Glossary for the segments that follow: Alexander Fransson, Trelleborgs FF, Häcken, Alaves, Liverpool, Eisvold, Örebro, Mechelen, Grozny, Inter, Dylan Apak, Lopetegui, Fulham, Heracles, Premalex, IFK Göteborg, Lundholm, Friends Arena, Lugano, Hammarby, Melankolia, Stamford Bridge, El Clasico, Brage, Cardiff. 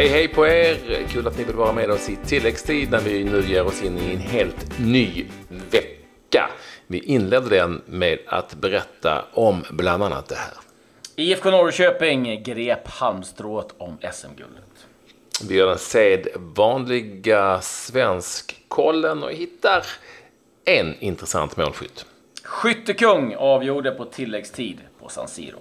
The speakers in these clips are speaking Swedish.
Hej hej på er! Kul att ni vill vara med oss i tilläggstid när vi nu ger oss in i en helt ny vecka. Vi inledde den med att berätta om bland annat det här. IFK Norrköping grep halmstrået om SM-guldet. Vi gör den sedvanliga svenskkollen och hittar en intressant målskytt. Skyttekung avgjorde på tilläggstid på San Siro.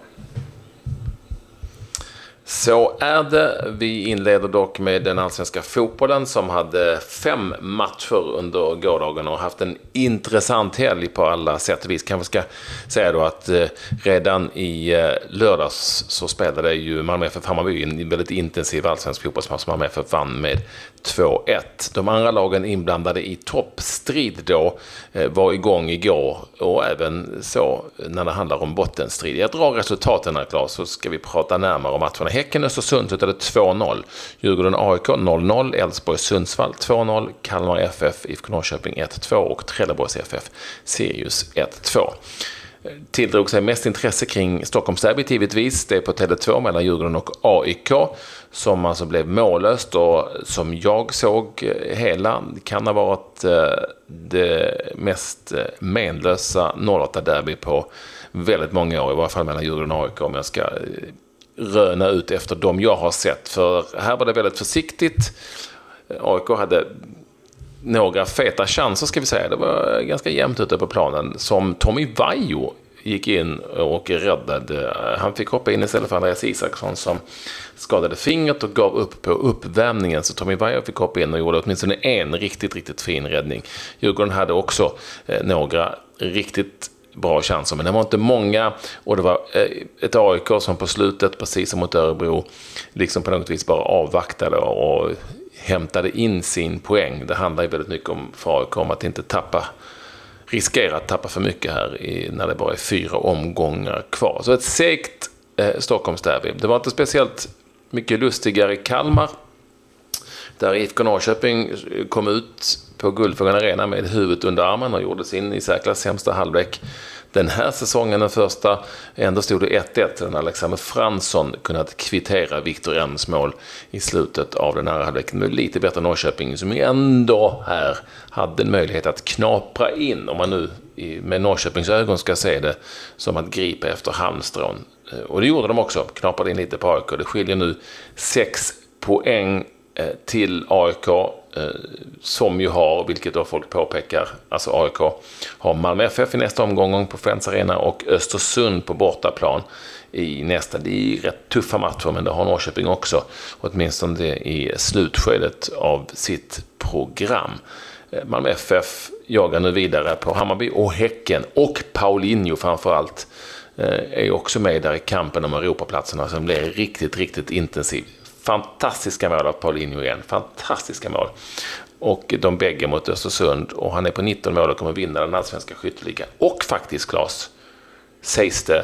Så är det. Vi inleder dock med den allsvenska fotbollen som hade 5 matcher under gårdagen och haft en intressant helg på alla sätt och vis. Kanske ska säga då att redan i lördags så spelade ju Malmö FF Hammarby en väldigt intensiv allsvensk fotbollsmatch som Malmö FF vann med 2-1. De andra lagen inblandade i toppstrid då var igång igår och även så när det handlar om bottenstrid. Jag drar resultaten här, Claes, så ska vi prata närmare om matcherna. Häcken Östersund slutade 2-0, Djurgården AIK 0-0, Älvsborg Sundsvall 2-0, Kalmar FF, IFK Norrköping 1-2 och Trelleborgs FF, Sirius 1-2. Tilldrog sig mest intresse kring Stockholms derby givetvis. Det är på Tele2 mellan Djurgården och AIK som alltså blev mållöst och som jag såg hela kan ha varit det mest menlösa 08 derby på väldigt många år, i varje fall mellan Djurgården och AIK om jag ska röna ut efter dem jag har sett. För här var det väldigt försiktigt. AIK hade några feta chanser ska vi säga. Det var ganska jämnt ute på planen som Tommy Vaiho gick in och räddade. Han fick hoppa in istället för Andreas Isaksson som skadade fingret och gav upp på uppvärmningen. Så Tommy Vaiho fick hoppa in och gjorde åtminstone en riktigt, riktigt fin räddning. Djurgården hade också några riktigt bra chanser, men det var inte många och det var ett AIK som på slutet, precis som mot Örebro, liksom på något vis bara avvaktade och hämtade in sin poäng. Det handlar ju väldigt mycket om för AIK om att inte riskera att tappa för mycket här när det bara är 4 omgångar kvar. Så ett segt Stockholmsderby. Det var inte speciellt mycket lustigare i Kalmar där IFK Norrköping kom ut på Guldfågeln Arena med huvudet under armen och gjorde sin i särklass sämsta halvlek den här säsongen, den första. Ändå stod det 1-1 när Alexander Fransson kunnat kvittera Viktor Rens mål i slutet av den här halvleken. Men lite bättre Norrköping som ändå här hade en möjlighet att knapra in, om man nu med Norrköpings ögon ska se det som att gripa efter halmstrån. Och det gjorde de också, knaprade in lite på AIK. Det skiljer nu 6 poäng till AIK som ju har, vilket då folk påpekar, alltså AIK har Malmö FF i nästa omgång på Friends Arena och Östersund på bortaplan i nästa. Det är rätt tuffa matcher, men det har Norrköping också, åtminstone det i slutskedet av sitt program. Malmö FF jagar nu vidare på Hammarby och Häcken, och Paulinho framförallt är också med där i kampen om Europaplatserna som blir riktigt, riktigt intensiv. Fantastiska mål av Paulinho igen. Fantastiska mål. Och de bägge mot Östersund. Och han är på 19 mål och kommer vinna den allsvenska skytteligan. Och faktiskt, Claes, sägs det,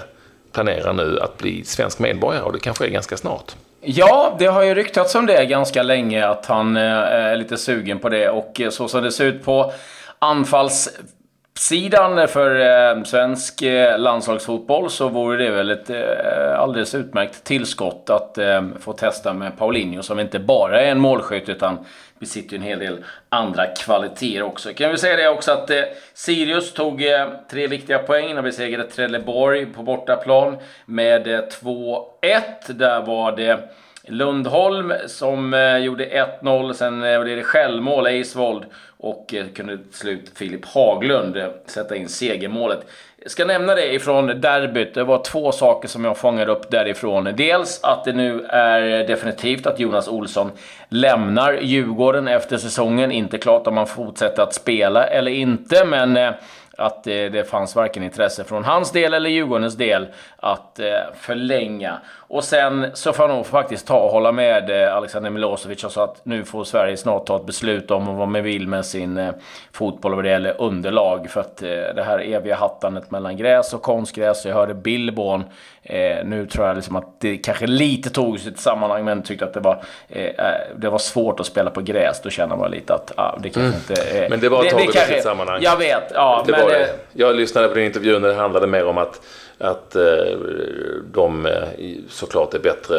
planerar nu att bli svensk medborgare. Och det kanske är ganska snart. Ja, det har ju ryktats om det ganska länge. Att han är lite sugen på det. Och så som det ser ut på anfallssidan för svensk landslagsfotboll så vore det väl ett alldeles utmärkt tillskott att få testa med Paulinho, som inte bara är en målskytt utan besitter ju en hel del andra kvaliteter också. Kan vi säga det också att Sirius tog 3 viktiga poäng när vi segrade Trelleborg på bortaplan med 2-1. Där var det Lundholm som gjorde 1-0, sen var det självmål Eisvold och kunde till slut Filip Haglund sätta in segermålet. Jag ska nämna det ifrån derbyt. Det var 2 saker som jag fångade upp därifrån. Dels att det nu är definitivt att Jonas Olsson lämnar Djurgården efter säsongen. Inte klart om han fortsätter att spela eller inte, men att det fanns varken intresse från hans del eller Djurgårdens del att förlänga. Och sen så får jag nog faktiskt ta och hålla med Alexander Milosevic och så att nu får Sverige snart ta ett beslut om vad man vill med sin fotboll och vad det gäller underlag. För att det här eviga hattandet mellan gräs och konstgräs, jag hörde Billborn, nu tror jag liksom att det kanske lite tog sitt sammanhang, men tyckte att det var svårt att spela på gräs. Då känner man lite att det kanske inte... Men det var taget i sitt sammanhang. Jag vet, ja. var det. Jag lyssnade på den intervjun när det handlade mer om att de såklart är bättre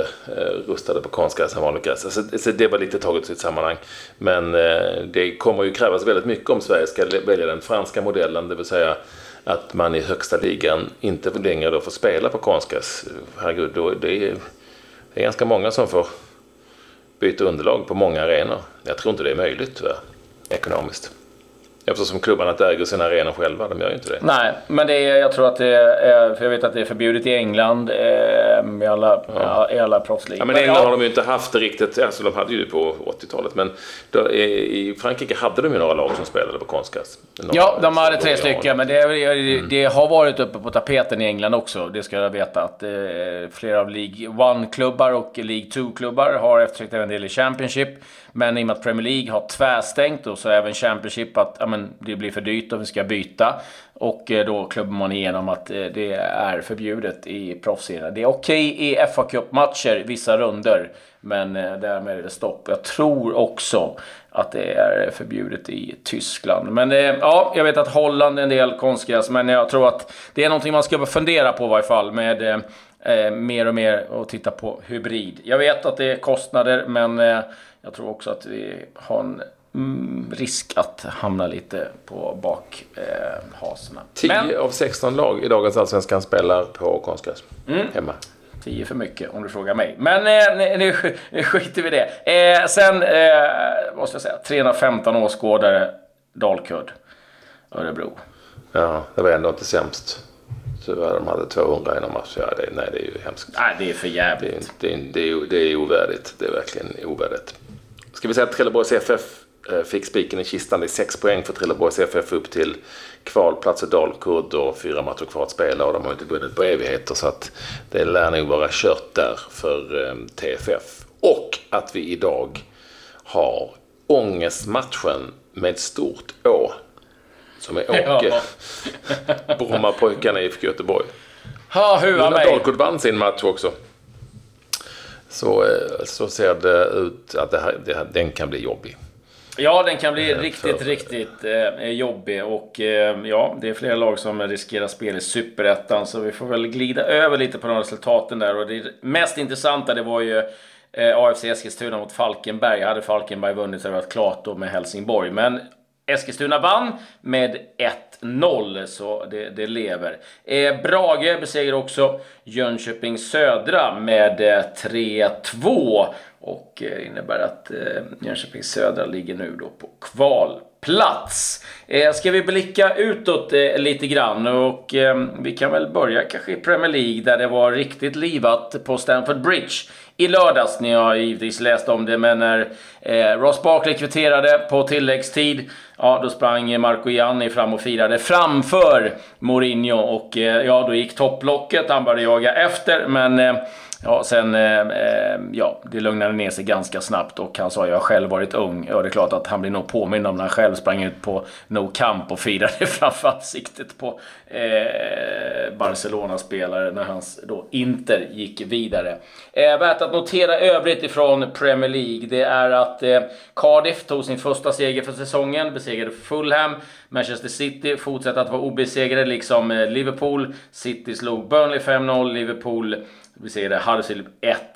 rustade på konstgräs än vanligt gräs. Så det var lite taget i sitt sammanhang. Men det kommer ju krävas väldigt mycket om Sverige ska välja den franska modellen. Det vill säga att man i högsta ligan inte längre då får spela på konstgräs. Herregud, då, det är ganska många som får byta underlag på många arenor. Jag tror inte det är möjligt ekonomiskt. Eftersom klubbarna inte äger sina arenor själva, de gör ju inte det. Nej, men det är, jag tror att det är, för jag vet att det är förbjudet i England i alla proffsligor. Ja, men i England har de ju inte haft det riktigt, alltså de hade ju det på 80-talet, men då, i Frankrike hade de ju några lag som spelade på konstgräs. Ja, de hade 3 stycken, men det har varit uppe på tapeten i England också, det ska jag veta, att flera av League 1-klubbar och League 2-klubbar har eftersökt även del i Championship. Men i och med att Premier League har tvärstängt och så även Championship att det blir för dyrt och vi ska byta. Och då klubbar man igenom att det är förbjudet i proffsserien. Det är okej i FA Cup-matcher, vissa runder, men därmed är det stopp. Jag tror också att det är förbjudet i Tyskland. Men ja, jag vet att Holland är en del konstgräs, men jag tror att det är någonting man ska fundera på i varje fall med mer och mer och titta på hybrid. Jag vet att det är kostnader, men jag tror också att vi har en risk att hamna lite på bakhasorna. 10 av 16 lag i dagens allsvenskan spelar på konstgräs hemma. 10 för mycket om du frågar mig. Men nu skiter vi det. Sen måste jag säga 315 åskådare Dalkurd Örebro. Ja, det var ändå inte sämst. Tyvärr, de hade 200 i någon match. Ja, nej, det är ju hemskt. Nej, det är för jävligt. Det är ovärdigt. Det är verkligen ovärdigt. Ska vi säga att Trelleborgs FF fick spiken i kistan. Det är 6 poäng för Trelleborgs FF upp till kvalplats och Dalkurd och 4 matcher kvar att spela, och de har inte vunnit på evigheter, så att det lär nog vara kört där för TFF. Och att vi idag har ångestmatchen med stort å som är Åke. Ja. Brommapojkarna i IFK Göteborg. Ha, hur var mig? Dalkurd vann sin match också. Så ser det ut att den kan bli jobbig. Ja, den kan bli riktigt jobbig, och ja, det är flera lag som riskerar spel i Superettan, så vi får väl glida över lite på de resultaten där. Och det mest intressanta, det var ju AFC Eskilstuna mot Falkenberg. Hade Falkenberg vunnit så hade det varit klart då med Helsingborg, men Eskilstuna vann med 1-0, så det lever. Brage beseger också Jönköpings Södra med 3-2, och innebär att Jönköpings Södra ligger nu då på kvalplats. Ska vi blicka utåt lite grann, och vi kan väl börja kanske i Premier League, där det var riktigt livat på Stamford Bridge i lördags. Ni har givetvis läst om det, men när Ross Barkley kvitterade på tilläggstid, ja, då sprang Marco Gianni fram och firade framför Mourinho, och ja, då gick topplocket, han började jaga efter, men ja, sen, ja, det lugnade ner sig ganska snabbt, och han sa, jag har själv varit ung. Ja, det är klart att han blir nog påmind om när han själv sprang ut på No Camp och firade framför ansiktet på Barcelona-spelare när hans då Inter gick vidare. Värt att notera övrigt ifrån Premier League, det är att Cardiff tog sin första seger för säsongen, besegrade Fulham. Manchester City fortsätter att vara obesegrade, liksom Liverpool. City slog Burnley 5-0, Liverpool besegrade Huddersfield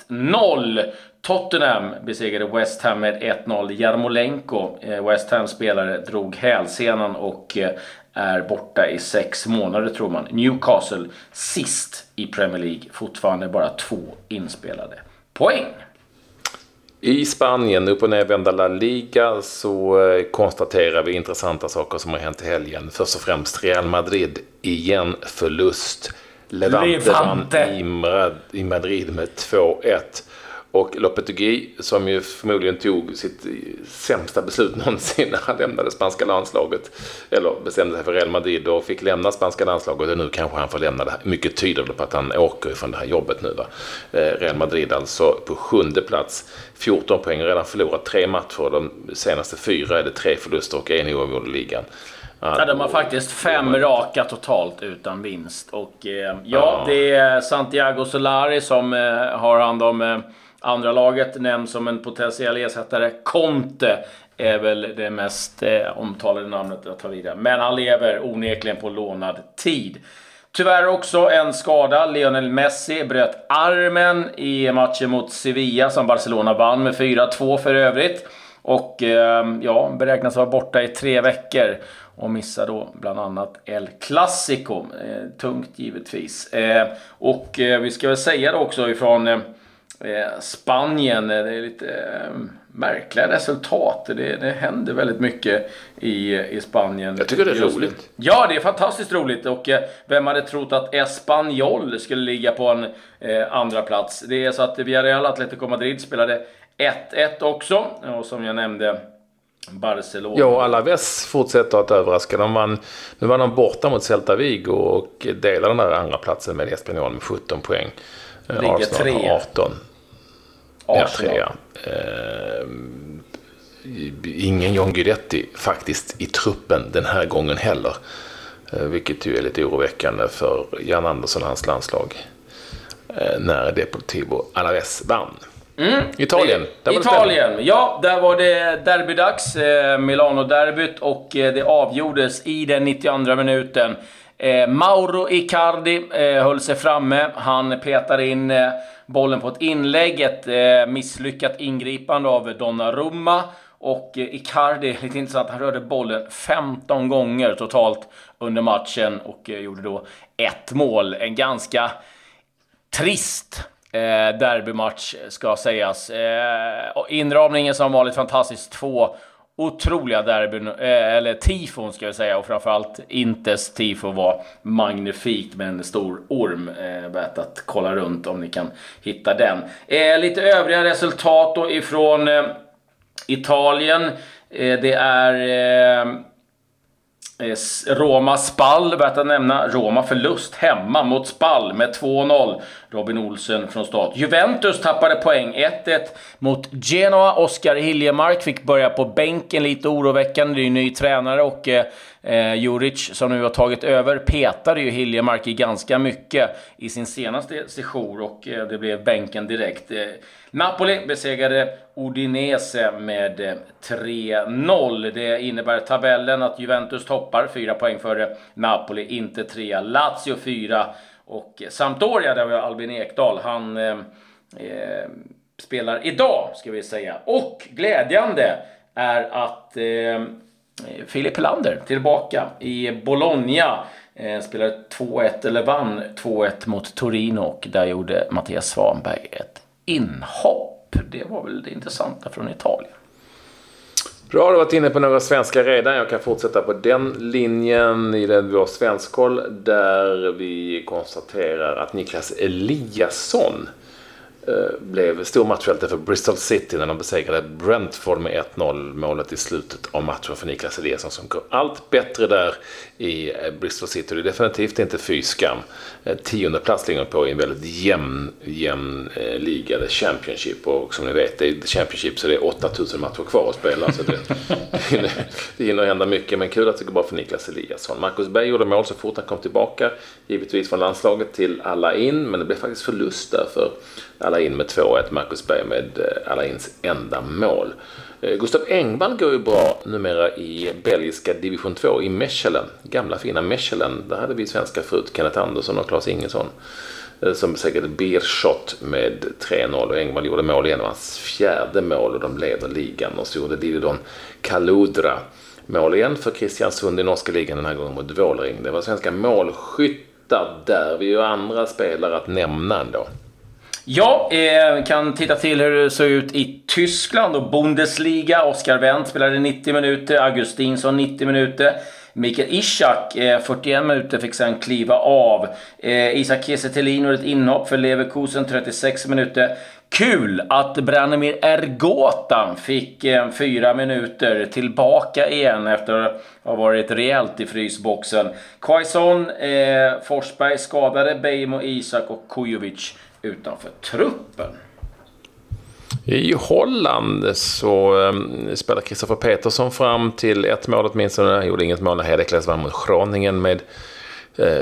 1-0. Tottenham besegrade West Ham med 1-0. Jarmolenko, West Ham spelare, drog hälsenan och är borta i 6 månader, tror man. Newcastle sist i Premier League, fortfarande bara 2 inspelade poäng. I Spanien, upp och nervända La Liga, så konstaterar vi intressanta saker som har hänt i helgen. Först och främst Real Madrid, igen förlust. Levante vann i Madrid med 2-1. Och Lopetegui, som ju förmodligen tog sitt sämsta beslut någonsin när han lämnade spanska landslaget, eller bestämde sig för Real Madrid och fick lämna spanska landslaget, och nu kanske han får lämna det här. Mycket tyder på att han åker från det här jobbet nu, va? Real Madrid alltså på 7:e plats, 14 poäng, redan förlorat 3 matcher. De senaste 4 är det 3 förluster och 1 oavgjord i ligan. Ja, de har faktiskt 5 raka totalt utan vinst. Och ja, det är Santiago Solari som har hand om andra laget, nämns som en potentiell ersättare. Conte är väl det mest omtalade namnet att ta vidare. Men han lever onekligen på lånad tid. Tyvärr också en skada. Lionel Messi bröt armen i matchen mot Sevilla som Barcelona vann med 4-2 för övrigt. Och ja, beräknas vara borta i 3 veckor och missar då bland annat El Clasico. Tungt givetvis. Och vi ska väl säga det också ifrån Spanien. Det är lite märkliga resultat. Det händer väldigt mycket i Spanien. Jag tycker det är roligt. Ja, det är fantastiskt roligt. Och vem hade trott att Espanyol skulle ligga på en andra plats? Det är så att Villarreal Atletico Madrid spelade 1-1 också. Och som jag nämnde, Barcelona. Ja, Alaves fortsätter att överraska. Nu var de borta mot Celta Vigo och delade den där andra platsen med Espanyol med 17 poäng. Arsenal har 18. Arsenal. Ja, 3. Ingen John Guidetti faktiskt i truppen den här gången heller. Vilket ju är lite oroväckande för Jan Andersson och hans landslag. När Deportivo Alaves vann. Italien. Ja, där var det derbydags. Milano-derbyt. Och det avgjordes i den 92:a minuten. Mauro Icardi höll sig framme. Han petade in bollen på ett inlägg. Ett misslyckat ingripande av Donnarumma. Och Icardi, lite intressant, han rörde bollen 15 gånger totalt under matchen. Och gjorde då 1 mål. En ganska trist derbymatch ska sägas. Inramningen som vanligt fantastiskt. 2 otroliga derbyn, eller tifon ska jag säga, och framförallt Intes tifon var magnifikt med en stor orm. Värt att kolla runt om ni kan hitta den. Lite övriga resultat då ifrån Italien. Det är Roma Spal, värt att nämna. Roma förlust hemma mot Spal med 2-0. Robin Olsen från start. Juventus tappade poäng 1-1 mot Genoa. Oskar Hiljemark fick börja på bänken, lite oroväckande. Det är ju ny tränare och Juric som nu har tagit över petade ju Hiljemark i ganska mycket i sin senaste sejour och det blev bänken direkt. Napoli besegrade Udinese med 3-0. Det innebär tabellen att Juventus toppar 4 poäng före Napoli, inte 3. Lazio 4 och Sampdoria, där var Albin Ekdal. Han spelar idag ska vi säga. Och glädjande är att Filip Lander tillbaka i Bologna. Spelade 2-1 eller vann 2-1 mot Torino och där gjorde Mattias Svanberg ett inhopp. Det var väl det intressanta från Italien. Bra, du har varit inne på några svenska redan. Jag kan fortsätta på den linjen i vår svenskoll där vi konstaterar att Niklas Eliasson blev stor matchhjälte för Bristol City när de besegrade Brentford med 1-0. Målet i slutet av matchen för Niklas Eliasson som går allt bättre där i Bristol City. Det är definitivt inte fyskam. 10:e plats ligger på i en väldigt jämn liga, det Championship. Och som ni vet, det är Championship så det är 8000 matcher kvar att spela. Så det hinner hända mycket, men kul att det går bra för Niklas Eliasson. Marcus Berg gjorde mål så fort han kom tillbaka, givetvis från landslaget till Alain, men det blev faktiskt förlust där för Alain med 2-1, Marcus Berg med Alains enda mål. Gustav Engvall går ju bra numera i belgiska division 2 i Mechelen, gamla fina Mechelen. Där hade vi svenska förut, Kenneth Andersson och Claes Ingesson, som säkert Beerschot med 3-0. Och Engvall gjorde mål igen, hans 4:e mål, och de leder ligan. Och så gjorde Didon Kaludra mål igen för Kristiansund i norska ligan, den här gången mot Vålring. Det var svenska målskyttar där. Vi har andra spelare att nämna ändå. Ja, kan titta till hur det såg ut i Tyskland och Bundesliga. Oskar Wendt spelade 90 minuter, Augustinsson 90 minuter. Mikael Ishak 41 minuter fick sedan kliva av. Isak Kiese-Thelin och ett inhopp för Leverkusen 36 minuter. Kul att Branimir Ergota fick 4 minuter tillbaka igen efter att ha varit rejält i frysboxen. Quaison, Forsberg skadade, Bejmo, Isak och Kujovic utanför truppen. I Holland så spelar Kristoffer Petersson fram till 1 mål åtminstone. Han gjorde inget mål när Heracles vann mot Groningen med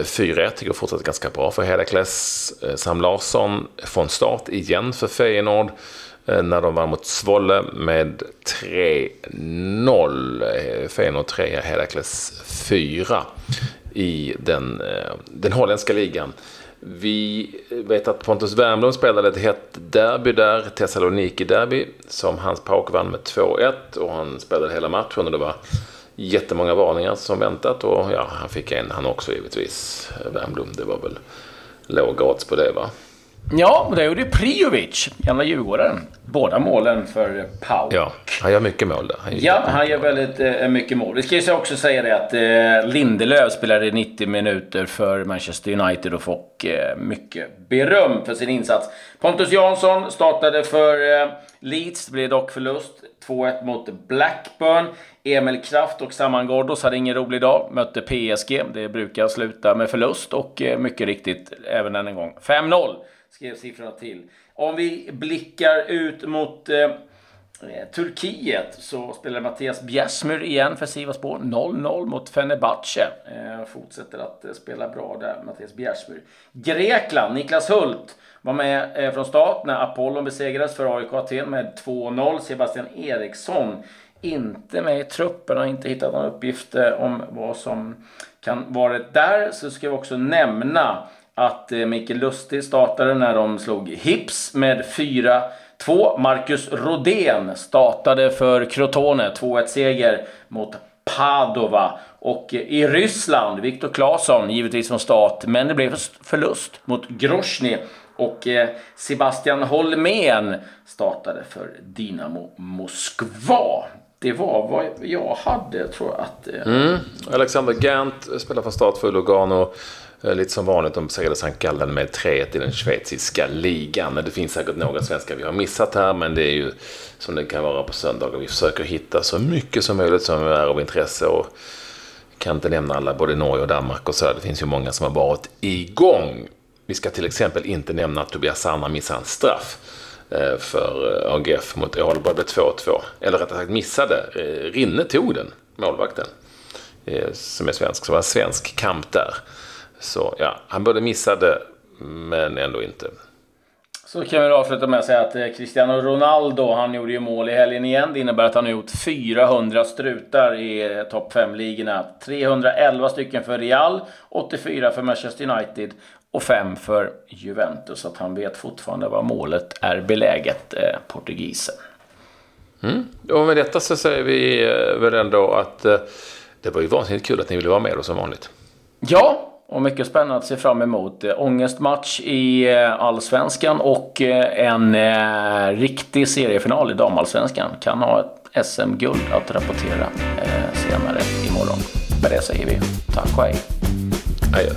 4-1. Det går fortsatt ganska bra för Heracles. Sam Larsson från start igen för Feyenoord. när de var mot Svolle med 3-0. Feyenoord 3, Herakles 4 i den holländska ligan. Vi vet att Pontus Wernbloom spelade ett hett derby där, Thessaloniki derby, som hans PAOK vann med 2-1, och han spelade hela matchen och det var jättemånga varningar som väntat, och ja, han fick en, han också givetvis, Wernbloom, det var väl låga odds på det, va? Ja, det gjorde Prijovic, gamla Djurgården. Båda målen för Pauk. Ja, han gör mycket mål där. Han gör väldigt mycket mål. Vi ska ju också säga det att Lindelöf spelade 90 minuter för Manchester United och fick mycket beröm för sin insats. Pontus Jansson startade för Leeds, det blev dock förlust. 2-1 mot Blackburn. Emil Kraft och Saman Ghoddos hade ingen rolig dag. Mötte PSG, det brukar sluta med förlust, och mycket riktigt även en gång 5-0. Skrev siffrorna till. Om vi blickar ut mot Turkiet så spelar Mattias Bjärsmyr igen för Sivasspor. 0-0 mot Fenerbahçe. Fortsätter att spela bra där, Mattias Bjärsmyr. Grekland, Niklas Hult var med från start när Apollon besegrades för AIK Aten med 2-0. Sebastian Eriksson inte med i truppen, har inte hittat några uppgifter om vad som kan vara där. Så ska vi också nämna att Mikael Lustig startade när de slog Hips med 4-2. Marcus Rodén startade för Crotone, 2-1-seger mot Padova. Och i Ryssland, Viktor Claesson givetvis från start, men det blev förlust mot Grozny. Och Sebastian Holmén startade för Dynamo Moskva. Det var vad jag hade, tror jag. Alexander Gant spelar för start för Lugano. Lite som vanligt, de besegrade Sankt Gallen med 3-1 i den schweiziska ligan. Det finns säkert några svenskar vi har missat här, men det är ju som det kan vara på söndagar. Vi försöker hitta så mycket som möjligt som är av intresse, och kan inte nämna alla, både Norge och Danmark och så. Det finns ju många som har varit igång. Vi ska till exempel inte nämna att Tobias Sanna missade en straff för AGF mot Ålborg med 2-2. Eller rättare sagt missade. Rinne tog den, målvakten, som är svensk. Så var svensk kamp där. Så ja, han började missade, men ändå inte. Så kan vi avsluta med att säga att Cristiano Ronaldo, han gjorde ju mål i helgen igen. Det innebär att han har gjort 400 strutar i topp 5-ligorna. 311 stycken för Real, 84 för Manchester United och 5 för Juventus. Så att han vet fortfarande var målet är beläget, portugisen. Och med detta så säger vi väl ändå att det var ju vansinnigt kul att ni ville vara med oss som vanligt. Ja! Och mycket spännande att se fram emot. Ångestmatch i Allsvenskan och en riktig seriefinal i Damallsvenskan. Kan ha ett SM-guld att rapportera senare imorgon. Med det säger vi tack och hej. Adjö.